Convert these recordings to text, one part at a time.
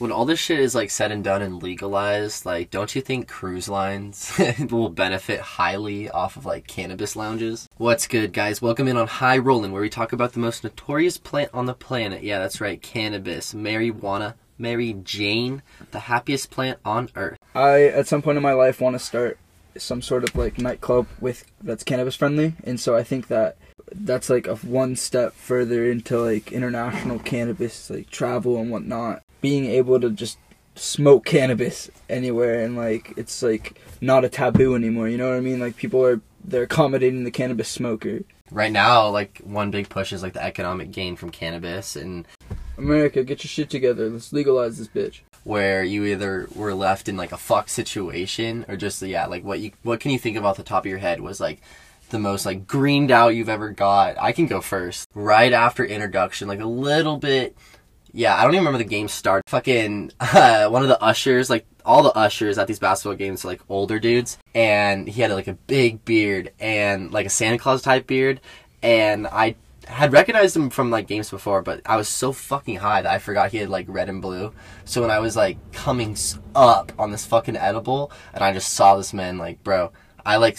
When all this shit is like said and done and legalized, like, don't you think cruise lines will benefit highly off of like cannabis lounges? What's good, guys? Welcome in on High Rollin', where we talk about the most notorious plant on the planet. Yeah, that's right, cannabis, marijuana, Mary Jane, the happiest plant on earth. I, at some point in my life, want to start some sort of like nightclub with that's cannabis friendly, and so I think that that's like a one step further into like international cannabis, like travel and whatnot. Being able to just smoke cannabis anywhere, and like it's like not a taboo anymore, you know what I mean? Like people are, they're accommodating the cannabis smoker. Right now, like one big push is like the economic gain from cannabis, and America, get your shit together, let's legalize this bitch. Where you either were left in like a fuck situation, or just, yeah, like what can you think of off the top of your head was like the most like greened out you've ever got? I can go first. Right after introduction, like a little bit. Yeah, I don't even remember the game start. Fucking one of the ushers, like all the ushers at these basketball games are like older dudes, and he had like a big beard and like a Santa Claus type beard, and I had recognized him from like games before, but I was so fucking high that I forgot he had like red and blue. So when I was like coming up on this fucking edible, and I just saw this man, like, bro, I like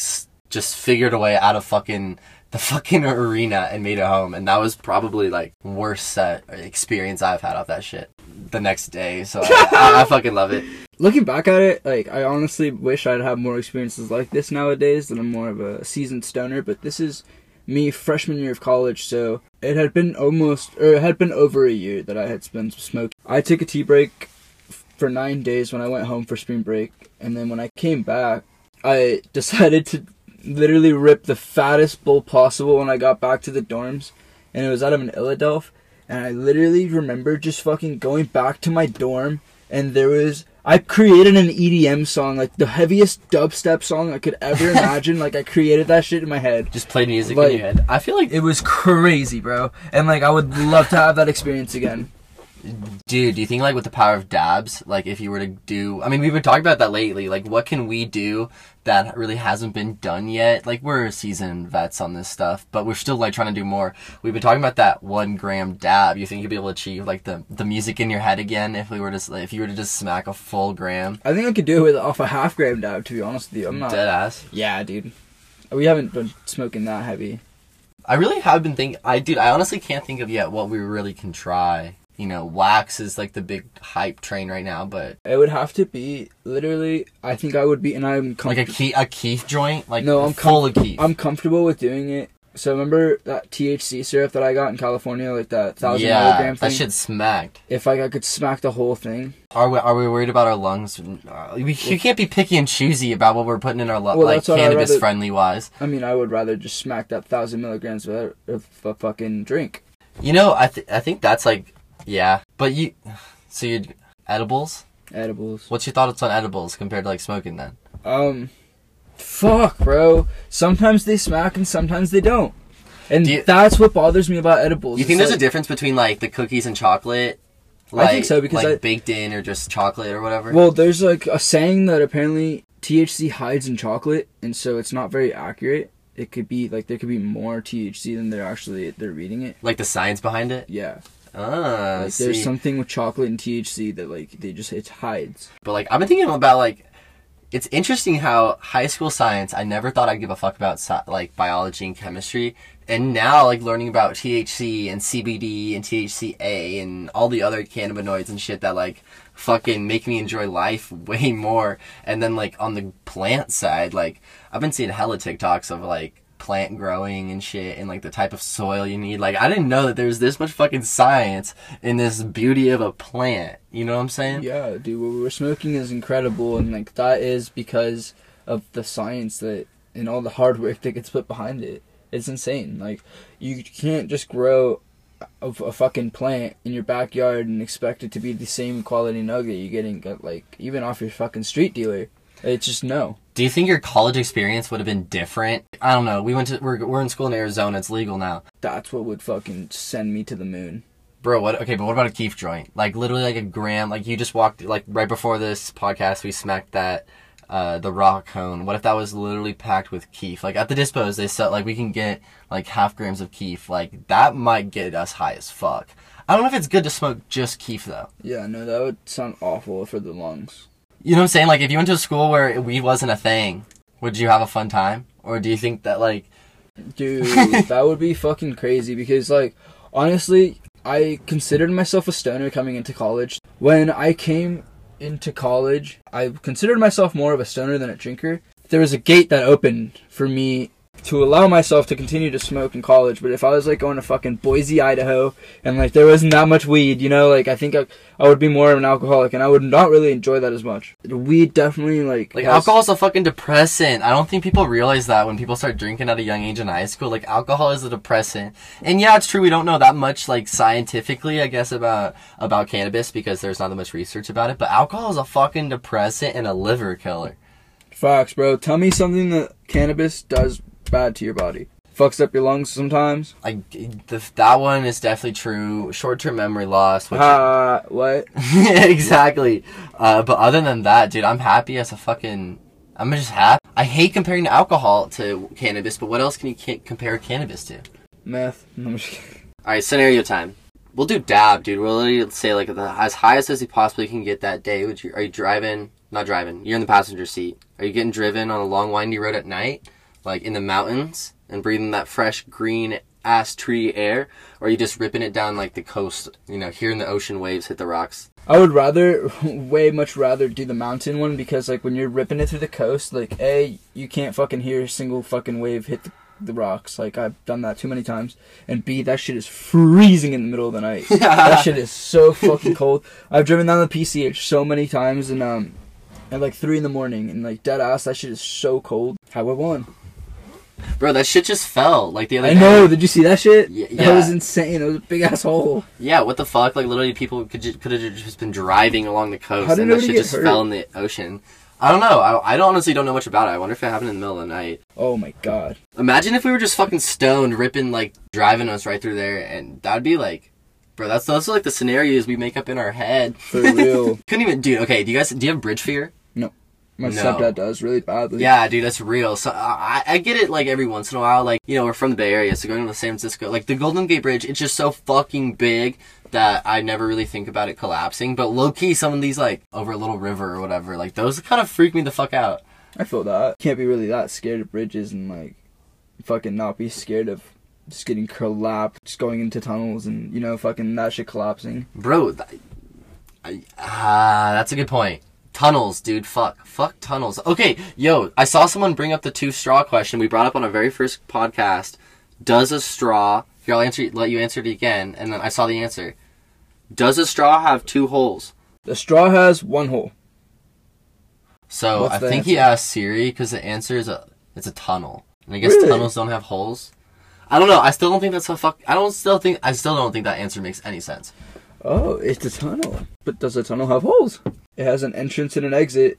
just figured a way out of fucking the fucking arena and made it home. And that was probably like worst experience I've had off that shit the next day. So I fucking love it. Looking back at it, like, I honestly wish I'd have more experiences like this nowadays, that I'm more of a seasoned stoner. But this is me freshman year of college, so it had been over a year that I had spent smoking. I took a tea break for 9 days when I went home for spring break, and then when I came back, I decided to literally rip the fattest bowl possible when I got back to the dorms, and it was out of an Illadelph, and I literally remember just fucking going back to my dorm, and there was, I created an EDM song, like the heaviest dubstep song I could ever imagine. Like, I created that shit in my head. Just played music like, in your head. I feel like it was crazy, bro, and like I would love to have that experience again. Dude, do you think, like, with the power of dabs, like, if you were to do... I mean, we've been talking about that lately. Like, what can we do that really hasn't been done yet? Like, we're seasoned vets on this stuff, but we're still, like, trying to do more. We've been talking about that 1 gram dab. You think you'd be able to achieve, like, the music in your head again if we were to, like, if you were to just smack a full gram? I think I could do it with off a half-gram dab, to be honest with you. I'm not... Dead ass? Yeah, dude. We haven't been smoking that heavy. I really have been thinking... Dude, I honestly can't think of yet what we really can try. You know, wax is like the big hype train right now, but it would have to be literally. I think I would be, and I'm like a Keef joint. Like, no, I'm full of Keef. I'm comfortable with doing it. So remember that THC syrup that I got in California, like that 1,000 milligram thing. That shit smacked. If like I could smack the whole thing. Are we worried about our lungs? You can't be picky and choosy about what we're putting in our lungs, well, like cannabis rather, friendly wise. I mean, I would rather just smack that 1,000 milligrams of a fucking drink. You know, I think that's like. Yeah, but so edibles? Edibles. What's your thoughts on edibles compared to, like, smoking, then? Fuck, bro. Sometimes they smack and sometimes they don't. And that's what bothers me about edibles. You think there's a difference between, like, the cookies and chocolate? Like, I think so, because... Like, baked in or just chocolate or whatever? Well, there's, like, a saying that apparently THC hides in chocolate, and so it's not very accurate. It could be, like, there could be more THC than they're reading it. Like, the science behind it? Yeah. Like, there's something with chocolate and THC that, like, it hides. But, like, I've been thinking about, like, it's interesting how high school science, I never thought I'd give a fuck about, like, biology and chemistry. And now, like, learning about THC and CBD and THCA and all the other cannabinoids and shit that, like, fucking make me enjoy life way more. And then, like, on the plant side, like, I've been seeing hella TikToks of, like, plant growing and shit, and like the type of soil you need. Like, I didn't know that there was this much fucking science in this beauty of a plant. You know what I'm saying? Yeah, dude, what we're smoking is incredible, and like that is because of the science that and all the hard work that gets put behind it. It's insane. Like, you can't just grow a fucking plant in your backyard and expect it to be the same quality nugget you're getting, like, even off your fucking street dealer. It's just no. Do you think your college experience would have been different? I don't know. We're in school in Arizona. It's legal now. That's what would fucking send me to the moon. Bro, what? Okay, but what about a Keef joint? Like, literally like a gram. Like, you just walked, like, right before this podcast, we smacked that, the raw cone. What if that was literally packed with Keef? Like, at the dispos, they sell, like, we can get, like, half grams of Keef. Like, that might get us high as fuck. I don't know if it's good to smoke just keef, though. Yeah, no, that would sound awful for the lungs. You know what I'm saying? Like, if you went to a school where weed wasn't a thing, would you have a fun time? Or do you think that, like... Dude, that would be fucking crazy because, like, honestly, I considered myself a stoner coming into college. When I came into college, I considered myself more of a stoner than a drinker. There was a gate that opened for me to allow myself to continue to smoke in college, but if I was, like, going to fucking Boise, Idaho, and, like, there wasn't that much weed, you know, like, I think I would be more of an alcoholic, and I would not really enjoy that as much. Weed definitely, like... Like, alcohol's a fucking depressant. I don't think people realize that when people start drinking at a young age in high school. Like, alcohol is a depressant. And, yeah, it's true, we don't know that much, like, scientifically, I guess, about cannabis, because there's not that much research about it, but alcohol is a fucking depressant and a liver killer. Facts, bro. Tell me something that cannabis does bad to your body. Fucks up your lungs sometimes. That one is definitely true. Short-term memory loss. What? Exactly. But other than that, dude, I'm happy as a fucking... I'm just happy. I hate comparing alcohol to cannabis, but what else can you compare cannabis to? Meth. No, I'm just kidding. Alright, scenario time. We'll do dab, dude. We'll literally say, like, as high as you possibly can get that day. Are you driving? Not driving. You're in the passenger seat. Are you getting driven on a long, windy road at night? Like in the mountains and breathing that fresh green ass tree air, or are you just ripping it down like the coast, you know, hearing the ocean waves hit the rocks? I would way much rather do the mountain one, because like when you're ripping it through the coast, like A, you can't fucking hear a single fucking wave hit the rocks. Like I've done that too many times. And B, that shit is freezing in the middle of the night. That shit is so fucking cold. I've driven down the PCH so many times and at like 3 in the morning and like dead ass, that shit is so cold. How I won. Bro, that shit just fell, like, the other day. I know, did you see that shit? Yeah. That was insane, it was a big-ass hole. Yeah, what the fuck, like, literally people could have just been driving along the coast, and that shit just fell in the ocean. I don't know, I honestly don't know much about it, I wonder if it happened in the middle of the night. Oh my god. Imagine if we were just fucking stoned, ripping, like, driving us right through there, and that'd be, like, bro, those are, like, the scenarios we make up in our head. For real. Couldn't even, dude, okay, do you have bridge fear? No. My stepdad does really badly. Yeah, dude, that's real. So I get it like every once in a while. Like, you know, we're from the Bay Area, so going to San Francisco, like the Golden Gate Bridge, it's just so fucking big that I never really think about it collapsing. But low key, some of these like over a little river or whatever, like those kind of freak me the fuck out. I feel that. Can't be really that scared of bridges and like fucking not be scared of just getting collapsed, just going into tunnels and you know fucking that shit collapsing. Bro, that's a good point. Tunnels, dude. Fuck tunnels. Okay, yo, I saw someone bring up the 2-straw question we brought up on our very first podcast. Does a straw... Here, I'll let you answer it again, and then I saw the answer. Does a straw have 2 holes? The straw has 1 hole. So, I think he asked Siri, because the answer is it's a tunnel. And I guess tunnels don't have holes? I don't know. I still don't think that's I still don't think that answer makes any sense. Oh, it's a tunnel. But does a tunnel have holes? It has an entrance and an exit.